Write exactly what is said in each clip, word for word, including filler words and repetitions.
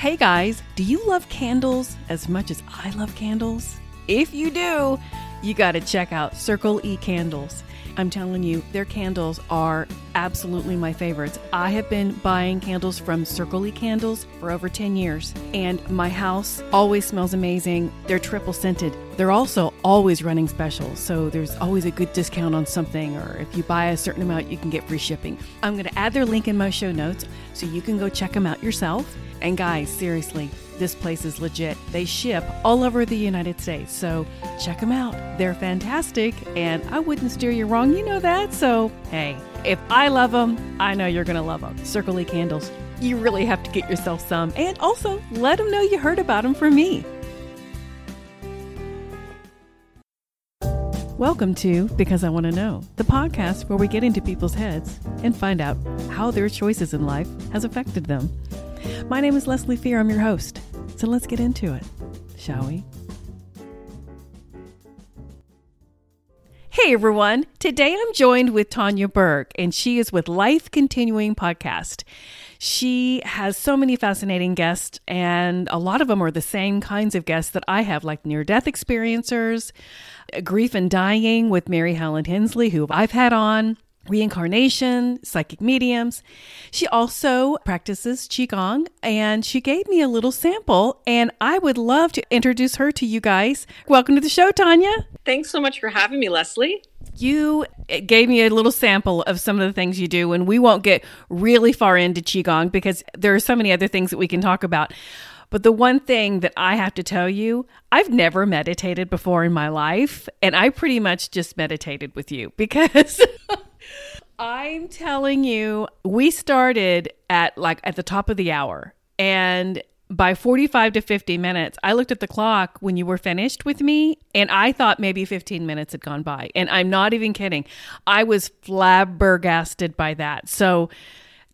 Hey guys, do you love candles as much as I love candles? If you do, you got to check out Circle E Candles. I'm telling you, their candles are absolutely my favorites. I have been buying candles from Circle E Candles for over ten years, and my house always smells amazing. They're triple scented. They're also always running specials, so there's always a good discount on something, or if you buy a certain amount, you can get free shipping. I'm going to add their link in my show notes so you can go check them out yourself. And guys, seriously, this place is legit. They ship all over the United States, so check them out. They're fantastic, and I wouldn't steer you wrong. You know that, so hey, if I love them, I know you're going to love them. Circle E Candles, you really have to get yourself some, and also let them know you heard about them from me. Welcome to Because I Want to Know, the podcast where we get into people's heads and find out how their choices in life has affected them. My name is Leslie Fear. I'm your host. So let's get into it, shall we? Hey everyone. Today I'm joined with Tanya Burke, and she is with Life Continuing Podcast. She has so many fascinating guests, and a lot of them are the same kinds of guests that I have, like near-death experiencers, grief and dying with Mary Helen Hensley, who I've had on, reincarnation, psychic mediums. She also practices Qigong, and she gave me a little sample, and I would love to introduce her to you guys. Welcome to the show, Tanya. Thanks so much for having me, Leslie. You gave me a little sample of some of the things you do, and we won't get really far into Qigong because there are so many other things that we can talk about. But the one thing that I have to tell you, I've never meditated before in my life, and I pretty much just meditated with you because... I'm telling you, we started at like at the top of the hour, and by forty-five to fifty minutes, I looked at the clock when you were finished with me, and I thought maybe fifteen minutes had gone by, and I'm not even kidding. I was flabbergasted by that. So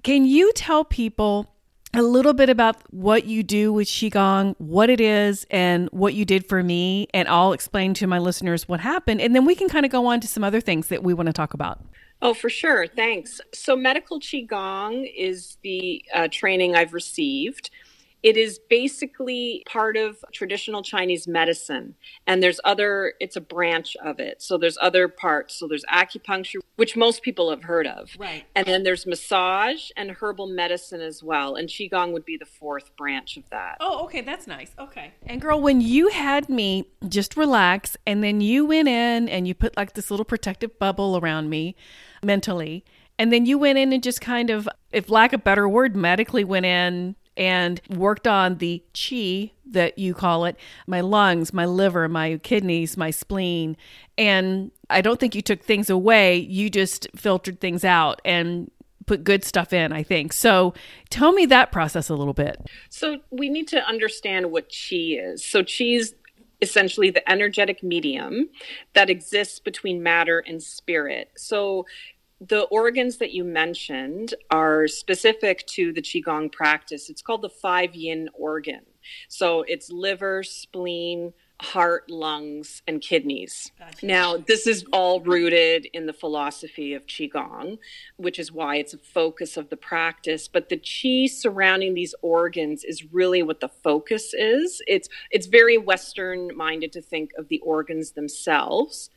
can you tell people a little bit about what you do with Qigong, what it is, and what you did for me, and I'll explain to my listeners what happened, and then we can kind of go on to some other things that we want to talk about. Oh, for sure. Thanks. So medical Qigong is the uh, training I've received. It is basically part of traditional Chinese medicine, and there's other, it's a branch of it. So there's other parts. So there's acupuncture, which most people have heard of. Right. And then there's massage and herbal medicine as well. And Qigong would be the fourth branch of that. Oh, okay. That's nice. Okay. And girl, when you had me just relax, and then you went in and you put like this little protective bubble around me mentally, and then you went in and just kind of, if lack of a better word, medically went in and worked on the qi that you call it, my lungs, my liver, my kidneys, my spleen. And I don't think you took things away. You just filtered things out and put good stuff in, I think. So tell me that process a little bit. So we need to understand what qi is. So qi is essentially the energetic medium that exists between matter and spirit. So the organs that you mentioned are specific to the Qigong practice. It's called the five yin organ. So it's liver, spleen, heart, lungs, and kidneys. Gotcha. Now, this is all rooted in the philosophy of Qigong, which is why it's a focus of the practice. But the qi surrounding these organs is really what the focus is. It's, it's very Western-minded to think of the organs themselves,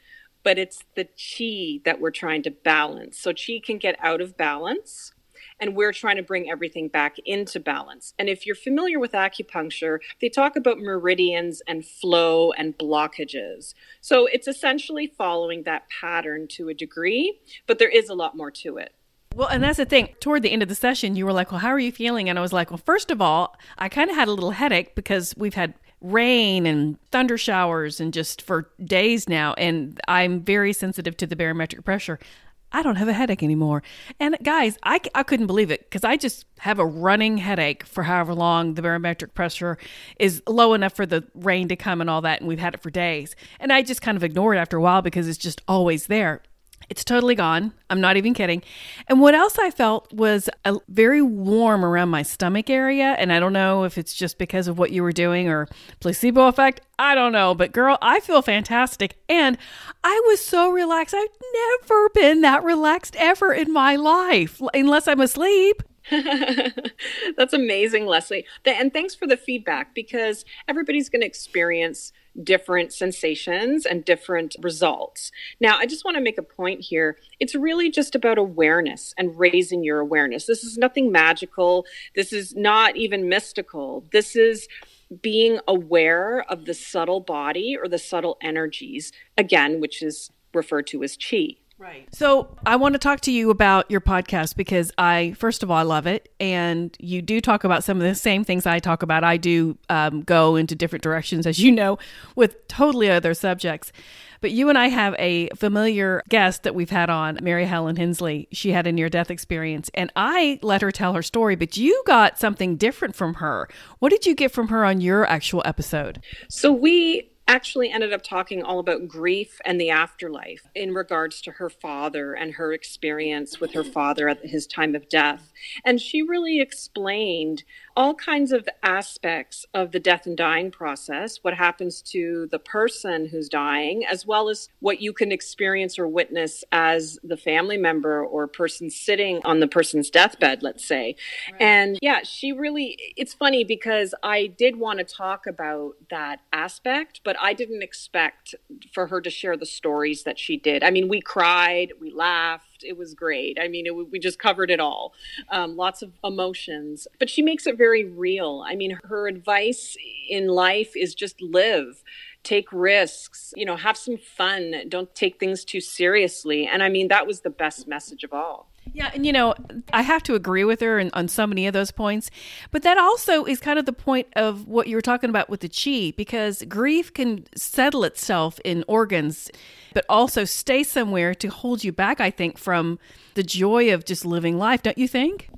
but it's the qi that we're trying to balance. So qi can get out of balance, and we're trying to bring everything back into balance. And if you're familiar with acupuncture, they talk about meridians and flow and blockages. So it's essentially following that pattern to a degree, but there is a lot more to it. Well, and that's the thing. Toward the end of the session, you were like, well, how are you feeling? And I was like, well, first of all, I kind of had a little headache because we've had rain and thunder showers and just for days now, and I'm very sensitive to the barometric pressure. I don't have a headache anymore. And guys, I, I couldn't believe it because I just have a running headache for however long the barometric pressure is low enough for the rain to come and all that, and we've had it for days. And I just kind of ignore it after a while because it's just always there. It's totally gone. I'm not even kidding. And what else I felt was a very warm around my stomach area. And I don't know if it's just because of what you were doing or placebo effect. I don't know. But girl, I feel fantastic. And I was so relaxed. I've never been that relaxed ever in my life, unless I'm asleep. That's amazing, Leslie. And thanks for the feedback, because everybody's going to experience different sensations and different results. Now, I just want to make a point here. It's really just about awareness and raising your awareness. This is nothing magical. This is not even mystical. This is being aware of the subtle body or the subtle energies, again, which is referred to as qi. Right. So I want to talk to you about your podcast, because I, first of all, I love it. And you do talk about some of the same things I talk about. I do um, go into different directions, as you know, with totally other subjects. But you and I have a familiar guest that we've had on, Mary Helen Hensley. She had a near-death experience, and I let her tell her story, but you got something different from her. What did you get from her on your actual episode? So we actually ended up talking all about grief and the afterlife in regards to her father and her experience with her father at his time of death. And she really explained all kinds of aspects of the death and dying process, what happens to the person who's dying, as well as what you can experience or witness as the family member or person sitting on the person's deathbed, let's say. Right. And yeah, she really, it's funny because I did want to talk about that aspect, but I didn't expect for her to share the stories that she did. I mean, we cried, we laughed. It was great. I mean, it, we just covered it all. Um, lots of emotions, but she makes it very real. I mean, her advice in life is just live, take risks, you know, have some fun. Don't take things too seriously. And I mean, that was the best message of all. Yeah. And, you know, I have to agree with her in, on so many of those points. But that also is kind of the point of what you were talking about with the qi, because grief can settle itself in organs, but also stay somewhere to hold you back, I think, from the joy of just living life, don't you think?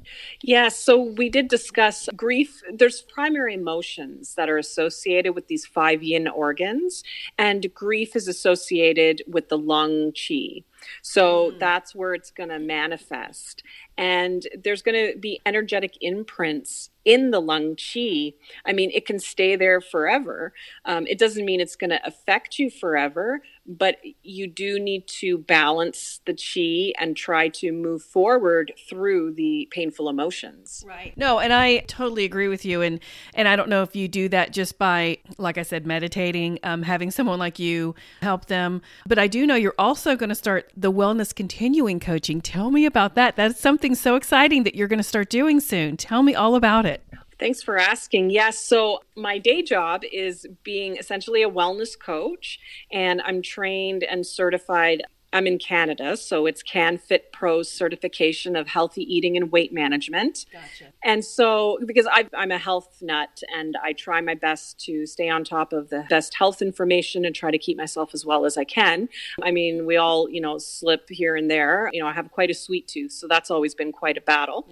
Yeah. So we did discuss grief. There's primary emotions that are associated with these five yin organs, and grief is associated with the lung qi. So mm. that's where it's going to manifest. And there's going to be energetic imprints in the lung qi. I mean, it can stay there forever. Um, it doesn't mean it's going to affect you forever, but you do need to balance the qi and try to move forward through the painful emotions. Right. No, and I totally agree with you. And, and I don't know if you do that just by, like I said, meditating, um, having someone like you help them. But I do know you're also going to start the wellness continuing coaching. Tell me about that. That's something so exciting that you're going to start doing soon. Tell me all about it. Thanks for asking. Yes. So my day job is being essentially a wellness coach, and I'm trained and certified. I'm in Canada, so it's CanFit Pro certification of healthy eating and weight management. Gotcha. And so, because I, I'm a health nut, and I try my best to stay on top of the best health information and try to keep myself as well as I can. I mean, we all, you know, slip here and there. You know, I have quite a sweet tooth, so that's always been quite a battle.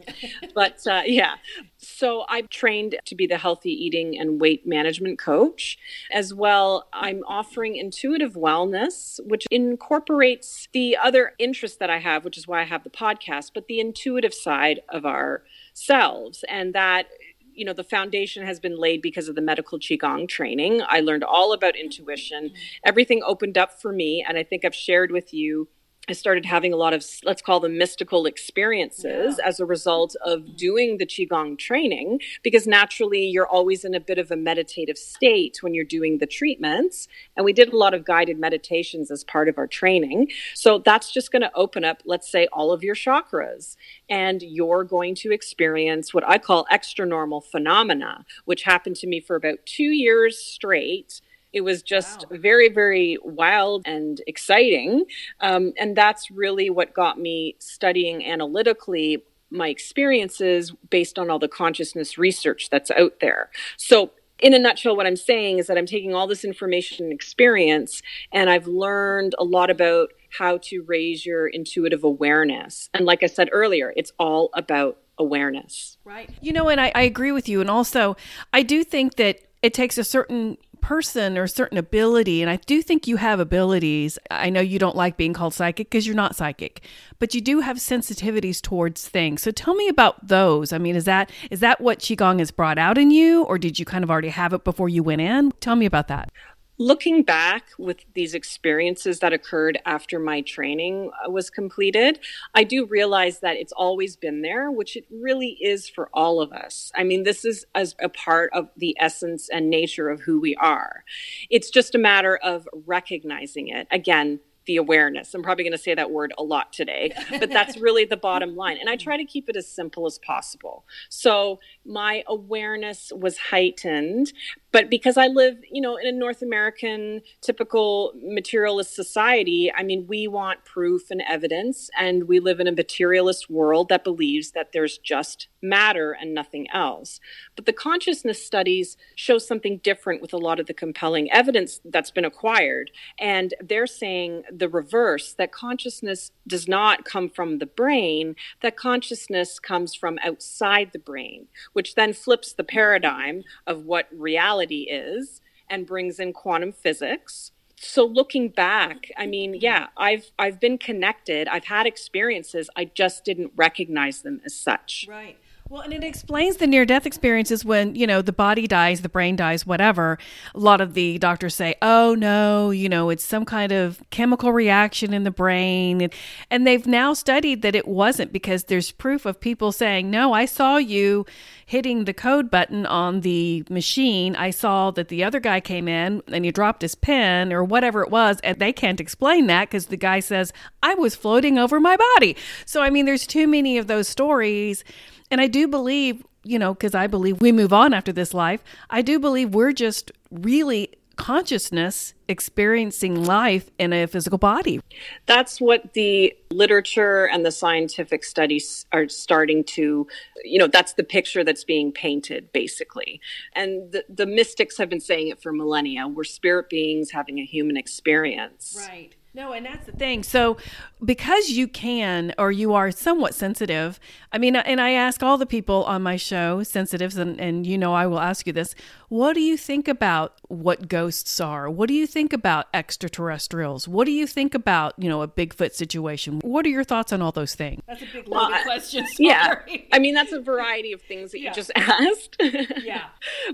But uh, yeah, so I've trained to be the healthy eating and weight management coach. As well, I'm offering intuitive wellness, which incorporates the other interest that I have, which is why I have the podcast, but the intuitive side of ourselves. And that, you know, the foundation has been laid because of the medical Qigong training. I learned all about intuition. Everything opened up for me. And I think I've shared with you, I started having a lot of, let's call them mystical experiences yeah. as a result of doing the Qigong training, because naturally you're always in a bit of a meditative state when you're doing the treatments. And we did a lot of guided meditations as part of our training. So that's just going to open up, let's say, all of your chakras, and you're going to experience what I call extra normal phenomena, which happened to me for about two years straight. It was just wow. very, very wild and exciting. Um, and that's really what got me studying analytically my experiences based on all the consciousness research that's out there. So in a nutshell, what I'm saying is that I'm taking all this information and experience, and I've learned a lot about how to raise your intuitive awareness. And like I said earlier, it's all about awareness. Right. You know, and I, I agree with you. And also, I do think that it takes a certain person or certain ability. And I do think you have abilities. I know you don't like being called psychic because you're not psychic, but you do have sensitivities towards things. So tell me about those. I mean, is that is that what Qigong has brought out in you, or did you kind of already have it before you went in? Tell me about that. looking back with these experiences that occurred after my training was completed, I do realize that it's always been there, which it really is for all of us. I mean, this is as a part of the essence and nature of who we are. It's just a matter of recognizing it. Again, the awareness. I'm probably going to say that word a lot today, but that's really the bottom line. And I try to keep it as simple as possible. So my awareness was heightened, but because I live, you know, in a North American typical materialist society, I mean, we want proof and evidence, and we live in a materialist world that believes that there's just matter and nothing else. But the consciousness studies show something different with a lot of the compelling evidence that's been acquired. And they're saying the reverse, that consciousness does not come from the brain, that consciousness comes from outside the brain, which then flips the paradigm of what reality is and brings in quantum physics. So looking back, I mean, yeah, I've I've been connected. I've had experiences. I just didn't recognize them as such. Right. Well, and it explains the near-death experiences when, you know, the body dies, the brain dies, whatever. A lot of the doctors say, oh, no, you know, it's some kind of chemical reaction in the brain. And they've now studied that it wasn't, because there's proof of people saying, no, I saw you hitting the code button on the machine. I saw that the other guy came in and you dropped his pen or whatever it was. And they can't explain that because the guy says, I was floating over my body. So, I mean, there's too many of those stories. And I do believe, you know, because I believe we move on after this life, I do believe we're just really consciousness experiencing life in a physical body. That's what the literature and the scientific studies are starting to, you know, that's the picture that's being painted, basically. And the, the mystics have been saying it for millennia. We're spirit beings having a human experience. Right. No, and that's the thing. So because you can, or you are somewhat sensitive, I mean, and I ask all the people on my show, sensitives, and, and you know, I will ask you this, what do you think about what ghosts are? What do you think about extraterrestrials? What do you think about, you know, a Bigfoot situation? What are your thoughts on all those things? That's a big loaded well, question. Sorry. Yeah. I mean, that's a variety of things that yeah. you just asked. Yeah.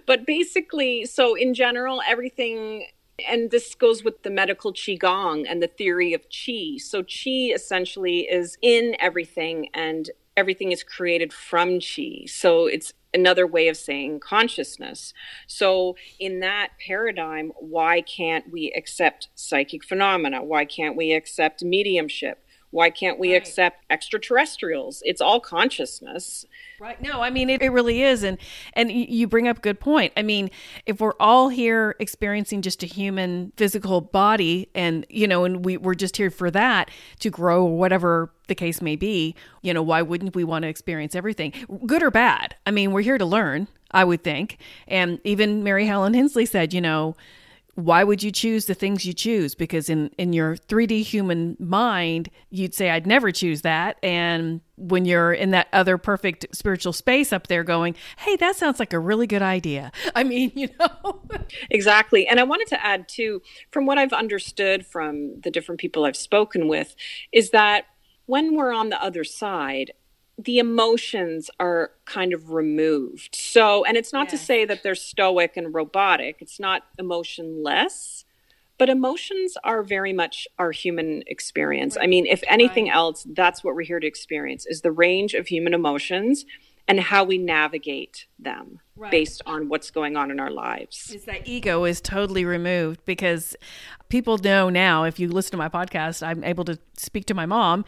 But basically, so in general, everything. And this goes with the medical Qigong and the theory of Qi. So Qi essentially is in everything, and everything is created from Qi. So it's another way of saying consciousness. So in that paradigm, why can't we accept psychic phenomena? Why can't we accept mediumship? Why can't we right. accept extraterrestrials? It's all consciousness. Right. No, I mean, it, it really is. And and you bring up a good point. I mean, if we're all here experiencing just a human physical body and, you know, and we, we're just here for that to grow or whatever the case may be, you know, why wouldn't we want to experience everything, good or bad? I mean, we're here to learn, I would think. And even Mary Helen Hensley said, you know, why would you choose the things you choose? Because in, in your three D human mind, you'd say, I'd never choose that. And when you're in that other perfect spiritual space up there going, hey, that sounds like a really good idea. I mean, you know. Exactly. And I wanted to add too, from what I've understood from the different people I've spoken with, is that when we're on the other side, the emotions are kind of removed. So, and it's not yeah. to say that they're stoic and robotic. It's not emotionless, but emotions are very much our human experience. Right. I mean, if anything right. else, that's what we're here to experience, is the range of human emotions and how we navigate them right. based on what's going on in our lives. Is that ego is totally removed, because people know now, if you listen to my podcast, I'm able to speak to my mom,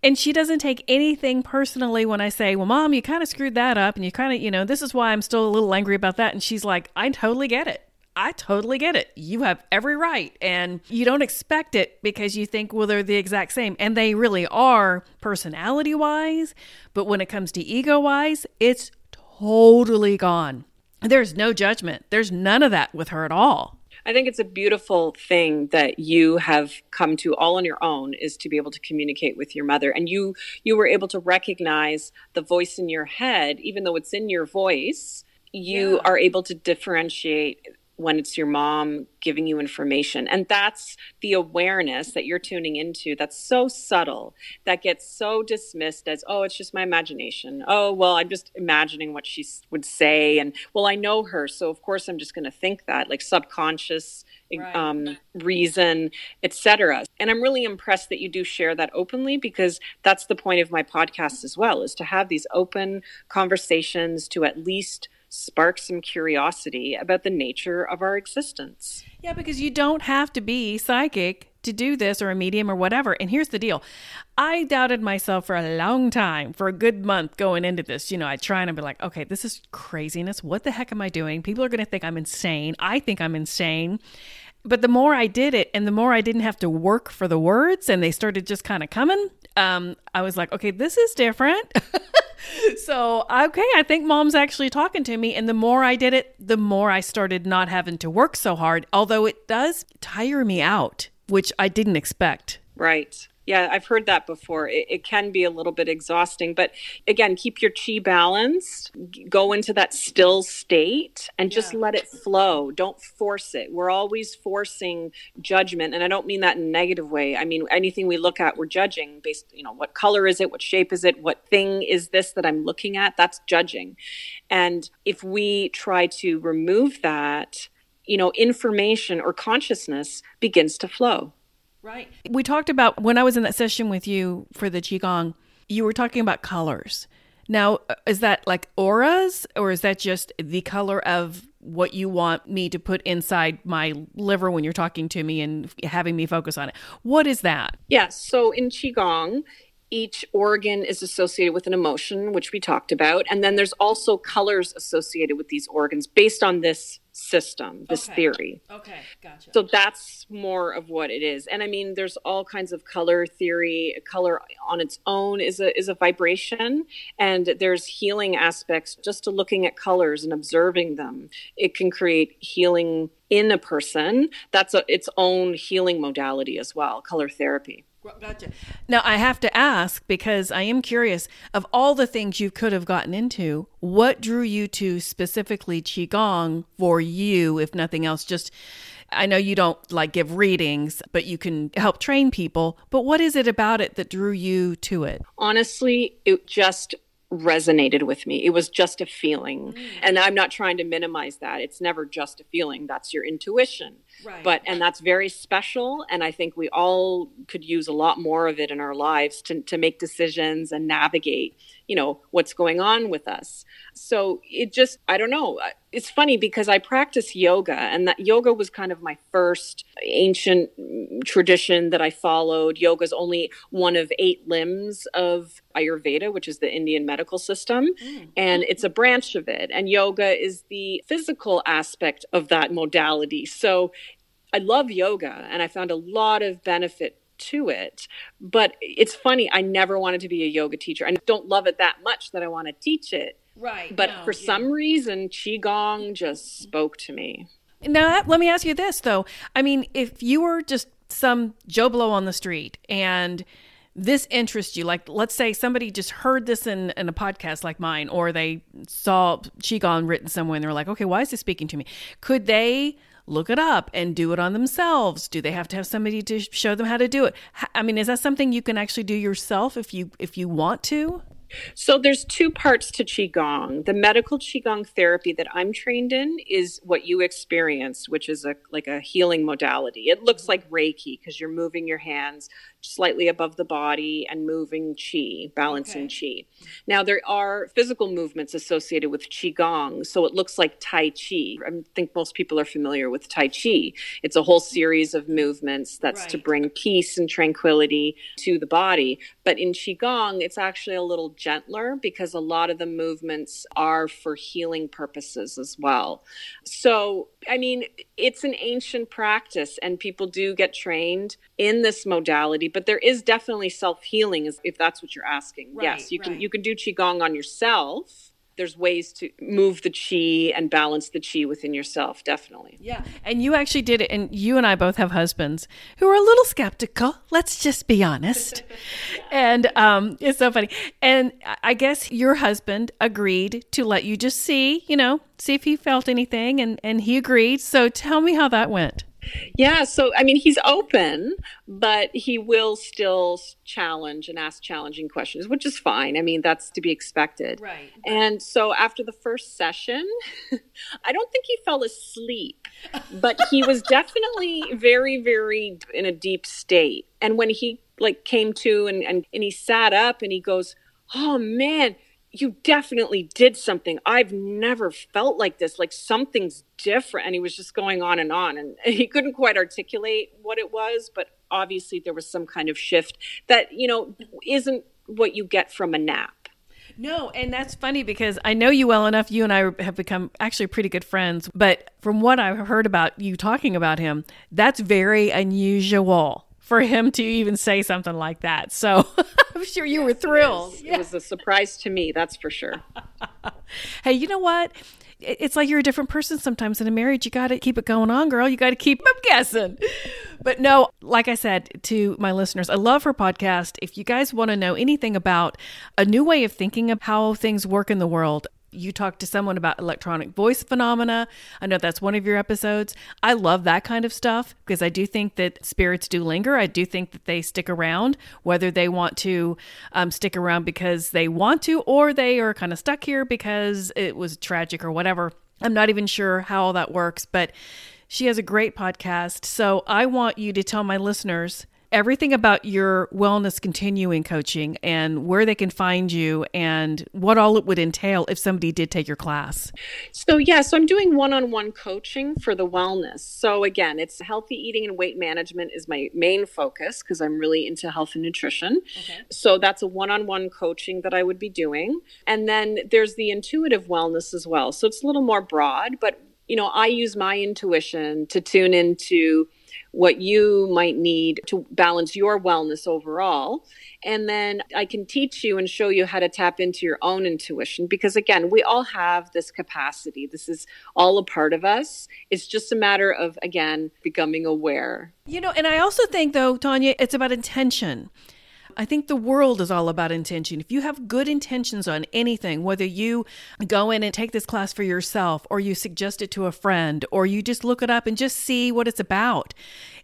and she doesn't take anything personally when I say, well, Mom, you kind of screwed that up, and you kind of, you know, this is why I'm still a little angry about that. And she's like, I totally get it. I totally get it. You have every right. And you don't expect it, because you think, well, they're the exact same. And they really are personality wise. But when it comes to ego wise, it's totally gone. There's no judgment. There's none of that with her at all. I think it's a beautiful thing that you have come to all on your own, is to be able to communicate with your mother. And you, you were able to recognize the voice in your head, even though it's in your voice, you yeah. are able to differentiate when it's your mom giving you information. And that's the awareness that you're tuning into that's so subtle, that gets so dismissed as, oh, it's just my imagination. Oh, well, I'm just imagining what she would say. And, well, I know her, so of course I'm just going to think that, like subconscious right. um, reason, et cetera. And I'm really impressed that you do share that openly, because that's the point of my podcast as well, is to have these open conversations to at least spark some curiosity about the nature of our existence. Yeah, because you don't have to be psychic to do this, or a medium or whatever. And here's the deal. I doubted myself for a long time, for a good month going into this. You know, I try and I'd be like, okay, this is craziness. What the heck am I doing? People are going to think I'm insane. I think I'm insane. But the more I did it, and the more I didn't have to work for the words, and they started just kind of coming, um, I was like, okay, this is different. So, okay, I think mom's actually talking to me. And the more I did it, the more I started not having to work so hard, although it does tire me out, which I didn't expect. Right. Yeah, I've heard that before. It, it can be a little bit exhausting, but again, keep your chi balanced, go into that still state and just yeah. let it flow. Don't force it. We're always forcing judgment. And I don't mean that in a negative way. I mean, anything we look at, we're judging based, you know, what color is it? What shape is it? What thing is this that I'm looking at? That's judging. And if we try to remove that, you know, information or consciousness begins to flow. Right. We talked about, when I was in that session with you for the Qigong, you were talking about colors. Now, is that like auras, or is that just the color of what you want me to put inside my liver when you're talking to me and having me focus on it? What is that? Yeah. So in Qigong, each organ is associated with an emotion, which we talked about. And then there's also colors associated with these organs based on this system, this okay. theory. Okay, gotcha. So that's more of what it is. And I mean, there's all kinds of color theory. Color on its own is a is a vibration, and there's healing aspects just to looking at colors and observing them. It can create healing in a person. That's a, its own healing modality as well, color therapy. Gotcha. Now, I have to ask, because I am curious, of all the things you could have gotten into, what drew you to specifically Qigong for you, if nothing else? Just, I know you don't like give readings, but you can help train people. But what is it about it that drew you to it? Honestly, it just resonated with me. It was just a feeling. Mm. And I'm not trying to minimize that. It's never just a feeling. That's your intuition. Right. But, and that's very special. And I think we all could use a lot more of it in our lives to, to make decisions and navigate, you know, what's going on with us. So it just, I don't know. It's funny because I practice yoga, and that yoga was kind of my first ancient tradition that I followed. Yoga is only one of eight limbs of Ayurveda, which is the Indian medical system. Mm. And it's a branch of it. And yoga is the physical aspect of that modality. So I love yoga, and I found a lot of benefit to it. But it's funny, I never wanted to be a yoga teacher. I don't love it that much that I want to teach it. Right. But no, for yeah. some reason, Qigong just spoke to me. Now, let me ask you this, though. I mean, if you were just some Joe Blow on the street and this interests you, like let's say somebody just heard this in, in a podcast like mine, or they saw Qigong written somewhere and they're like, okay, why is this speaking to me? Could they look it up and do it on themselves? Do they have to have somebody to show them how to do it? I mean, is that something you can actually do yourself if you if you want to? So there's two parts to Qigong. The medical Qigong therapy that I'm trained in is what you experience, which is a like a healing modality. It looks like Reiki because you're moving your hands slightly above the body and moving Qi, balancing okay. Qi. Now, there are physical movements associated with Qigong, so it looks like Tai Chi. I think most people are familiar with Tai Chi. It's a whole series of movements that's right. to bring peace and tranquility to the body. But in Qigong, it's actually a little gentler because a lot of the movements are for healing purposes as well. So, I mean, it's an ancient practice, and people do get trained in this modality, but there is definitely self-healing if that's what you're asking. Right, yes, you right. can you can do Qigong on yourself. there's ways to move the chi and balance the chi within yourself, definitely. Yeah, and you actually did it, and you and I both have husbands who are a little skeptical, let's just be honest. Yeah. And um, it's so funny. And I guess your husband agreed to let you just see, you know, see if he felt anything, and, and he agreed. So tell me how that went. Yeah. So, I mean, he's open, but he will still challenge and ask challenging questions, which is fine. I mean, that's to be expected. Right. And so after the first session, I don't think he fell asleep, but he was definitely very, very in a deep state. And when he like came to and, and, and he sat up and he goes, oh man, you definitely did something. I've never felt like this, like something's different. And he was just going on and on, and he couldn't quite articulate what it was, but obviously there was some kind of shift that, you know, isn't what you get from a nap. No, and that's funny because I know you well enough. You and I have become actually pretty good friends, but from what I've heard about you talking about him, that's very unusual for him to even say something like that. So I'm sure you yes, were thrilled. It was, yeah. It was a surprise to me, that's for sure. Hey, you know what? It's like you're a different person sometimes in a marriage. You got to keep it going on, girl. You got to keep them guessing. But no, like I said to my listeners, I love her podcast. If you guys want to know anything about a new way of thinking of how things work in the world, you talked to someone about electronic voice phenomena. I know that's one of your episodes. I love that kind of stuff because I do think that spirits do linger. I do think that they stick around, whether they want to um, stick around because they want to, or they are kind of stuck here because it was tragic or whatever. I'm not even sure how all that works, but she has a great podcast. So I want you to tell my listeners everything about your wellness continuing coaching and where they can find you and what all it would entail if somebody did take your class. So yeah, so I'm doing one-on-one coaching for the wellness. So again, it's healthy eating and weight management is my main focus because I'm really into health and nutrition. Okay. So that's a one-on-one coaching that I would be doing. And then there's the intuitive wellness as well. So it's a little more broad, but you know, I use my intuition to tune into what you might need to balance your wellness overall. And then I can teach you and show you how to tap into your own intuition, because again, we all have this capacity. This is all a part of us. It's just a matter of, again, becoming aware. You know, and I also think though, Tanya, it's about intention. I think the world is all about intention. If you have good intentions on anything, whether you go in and take this class for yourself, or you suggest it to a friend, or you just look it up and just see what it's about.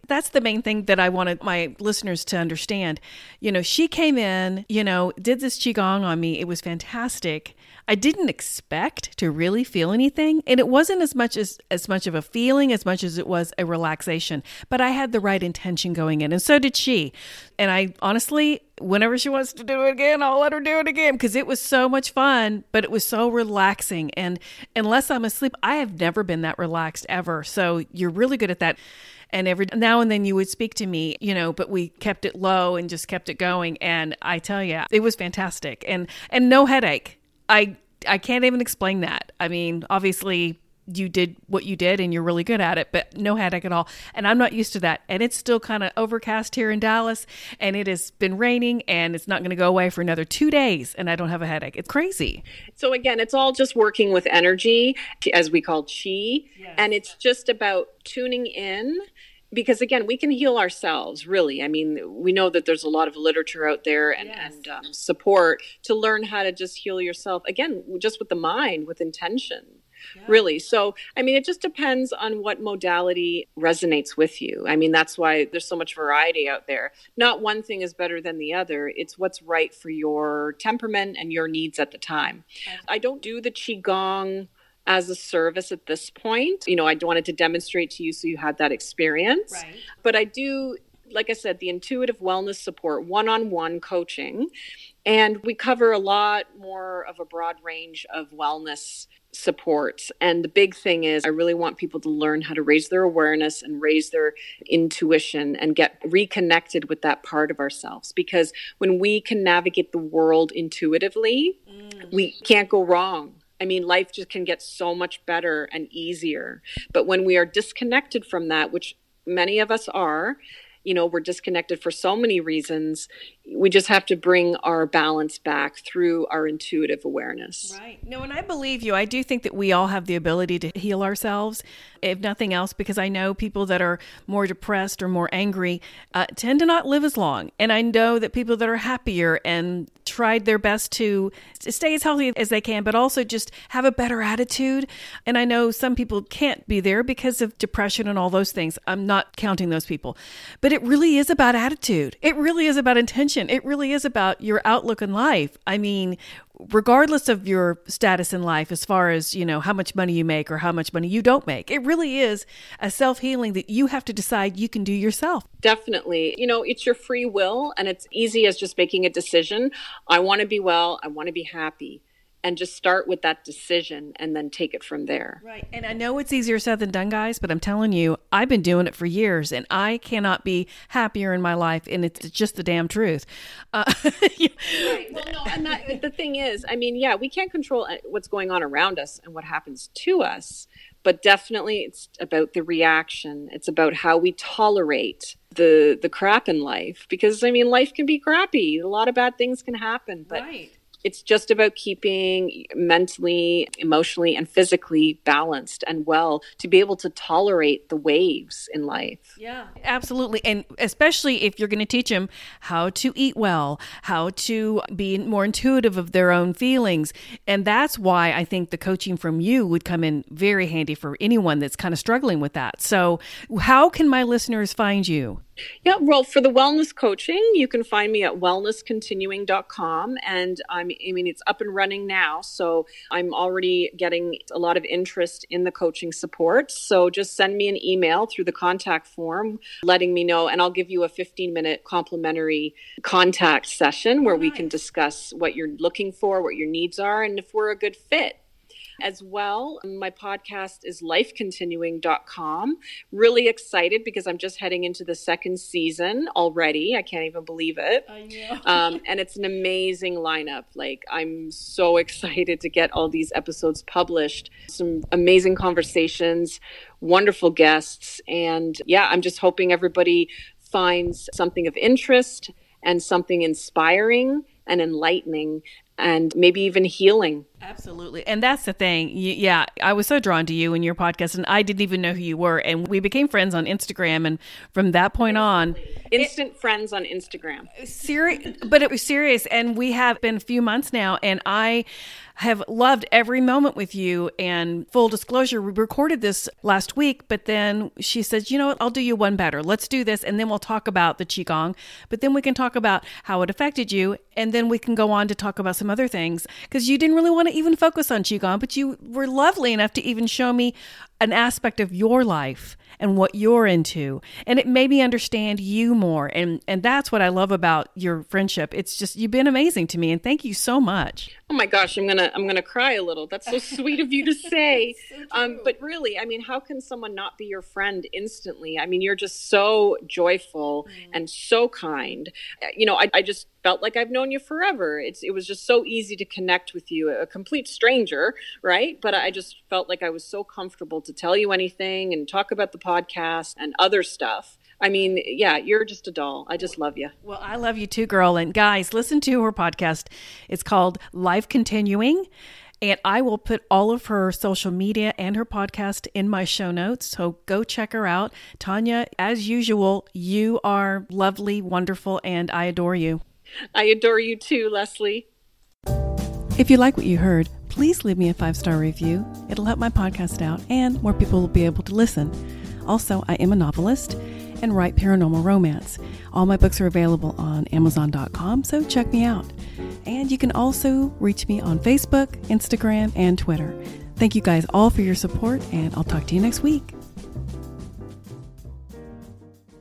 That's the main thing that I wanted my listeners to understand. You know, she came in, you know, did this Qigong on me. It was fantastic. I didn't expect to really feel anything. And it wasn't as much as, as much of a feeling as much as it was a relaxation. But I had the right intention going in. And so did she. And I honestly, whenever she wants to do it again, I'll let her do it again because it was so much fun, but it was so relaxing. And unless I'm asleep, I have never been that relaxed ever. So you're really good at that. And every now and then you would speak to me, you know, but we kept it low and just kept it going. And I tell you, it was fantastic. And and no headache. I I can't even explain that. I mean, obviously you did what you did and you're really good at it, but no headache at all. And I'm not used to that. And it's still kind of overcast here in Dallas, and it has been raining, and it's not going to go away for another two days. And I don't have a headache. It's crazy. So again, it's all just working with energy, as we call chi. Yes. And it's just about tuning in, because again, we can heal ourselves, really. I mean, we know that there's a lot of literature out there and, yes. and um, support to learn how to just heal yourself. Again, just with the mind, with intention. Yeah. Really. So, I mean, it just depends on what modality resonates with you. I mean, that's why there's so much variety out there. Not one thing is better than the other. It's what's right for your temperament and your needs at the time. Okay. I don't do the Qigong as a service at this point. You know, I wanted to demonstrate to you so you had that experience. Right. But I do, like I said, the intuitive wellness support, one-on-one coaching. And we cover a lot more of a broad range of wellness supports. And the big thing is I really want people to learn how to raise their awareness and raise their intuition and get reconnected with that part of ourselves. Because when we can navigate the world intuitively, mm. we can't go wrong. I mean, life just can get so much better and easier. But when we are disconnected from that, which many of us are, you know, we're disconnected for so many reasons. We just have to bring our balance back through our intuitive awareness. Right. No, and I believe you. I do think that we all have the ability to heal ourselves, if nothing else, because I know people that are more depressed or more angry uh, tend to not live as long. And I know that people that are happier and tried their best to stay as healthy as they can, but also just have a better attitude. And I know some people can't be there because of depression and all those things. I'm not counting those people, but it really is about attitude. It really is about intention. It really is about your outlook in life. I mean, regardless of your status in life, as far as, you know, how much money you make or how much money you don't make, it really is a self-healing that you have to decide you can do yourself. Definitely. You know, it's your free will, and it's easy as just making a decision. I want to be well. I want to be happy. And just start with that decision and then take it from there. Right. And I know it's easier said than done, guys, but I'm telling you, I've been doing it for years and I cannot be happier in my life. And it's just the damn truth. Uh, right. Well, no, and that, the thing is, I mean, yeah, we can't control what's going on around us and what happens to us, but definitely it's about the reaction. It's about how we tolerate the, the crap in life, because I mean, life can be crappy. A lot of bad things can happen, but right. It's just about keeping mentally, emotionally, and physically balanced and well to be able to tolerate the waves in life. Yeah, absolutely. And especially if you're going to teach them how to eat well, how to be more intuitive of their own feelings. And that's why I think the coaching from you would come in very handy for anyone that's kind of struggling with that. So how can my listeners find you? Yeah, well, for the wellness coaching, you can find me at wellness continuing dot com. And I'm, I mean, it's up and running now. So I'm already getting a lot of interest in the coaching support. So just send me an email through the contact form letting me know, and I'll give you a fifteen minute complimentary contact session where we can discuss what you're looking for, what your needs are, and if we're a good fit. As well, my podcast is life continuing dot com. Really excited because I'm just heading into the second season already. I can't even believe it. I know. um, and it's an amazing lineup. Like, I'm so excited to get all these episodes published. Some amazing conversations, wonderful guests. And yeah, I'm just hoping everybody finds something of interest and something inspiring and enlightening and maybe even healing. Absolutely. And that's the thing. You, yeah, I was so drawn to you and your podcast, and I didn't even know who you were. And we became friends on Instagram. And from that point on, instant it, friends on Instagram. Serious, but it was serious. And we have been a few months now, and I have loved every moment with you. And full disclosure, we recorded this last week, but then she said, you know what, I'll do you one better. Let's do this. And then we'll talk about the Qigong, but then we can talk about how it affected you. And then we can go on to talk about some other things, because you didn't really want to even focus on Qigong, but you were lovely enough to even show me an aspect of your life and what you're into. And it made me understand you more. And and that's what I love about your friendship. It's just, you've been amazing to me. And thank you so much. Oh my gosh, I'm going to I'm gonna cry a little. That's so sweet of you to say. So um, but really, I mean, how can someone not be your friend instantly? I mean, you're just so joyful mm. and so kind. You know, I, I just felt like I've known you forever. It's, it was just so easy to connect with you, a complete stranger, right? But I just felt like I was so comfortable to tell you anything and talk about the podcast and other stuff. I mean, yeah, you're just a doll. I just love you. Well, I love you too, girl. And guys, listen to her podcast. It's called Life Continuing. And I will put all of her social media and her podcast in my show notes. So go check her out. Tanya, as usual, you are lovely, wonderful, and I adore you. I adore you too, Leslie. If you like what you heard, please leave me a five-star review. It'll help my podcast out and more people will be able to listen. Also, I am a novelist and write paranormal romance. All my books are available on amazon dot com, so check me out. And you can also reach me on Facebook, Instagram, and Twitter. Thank you guys all for your support, and I'll talk to you next week.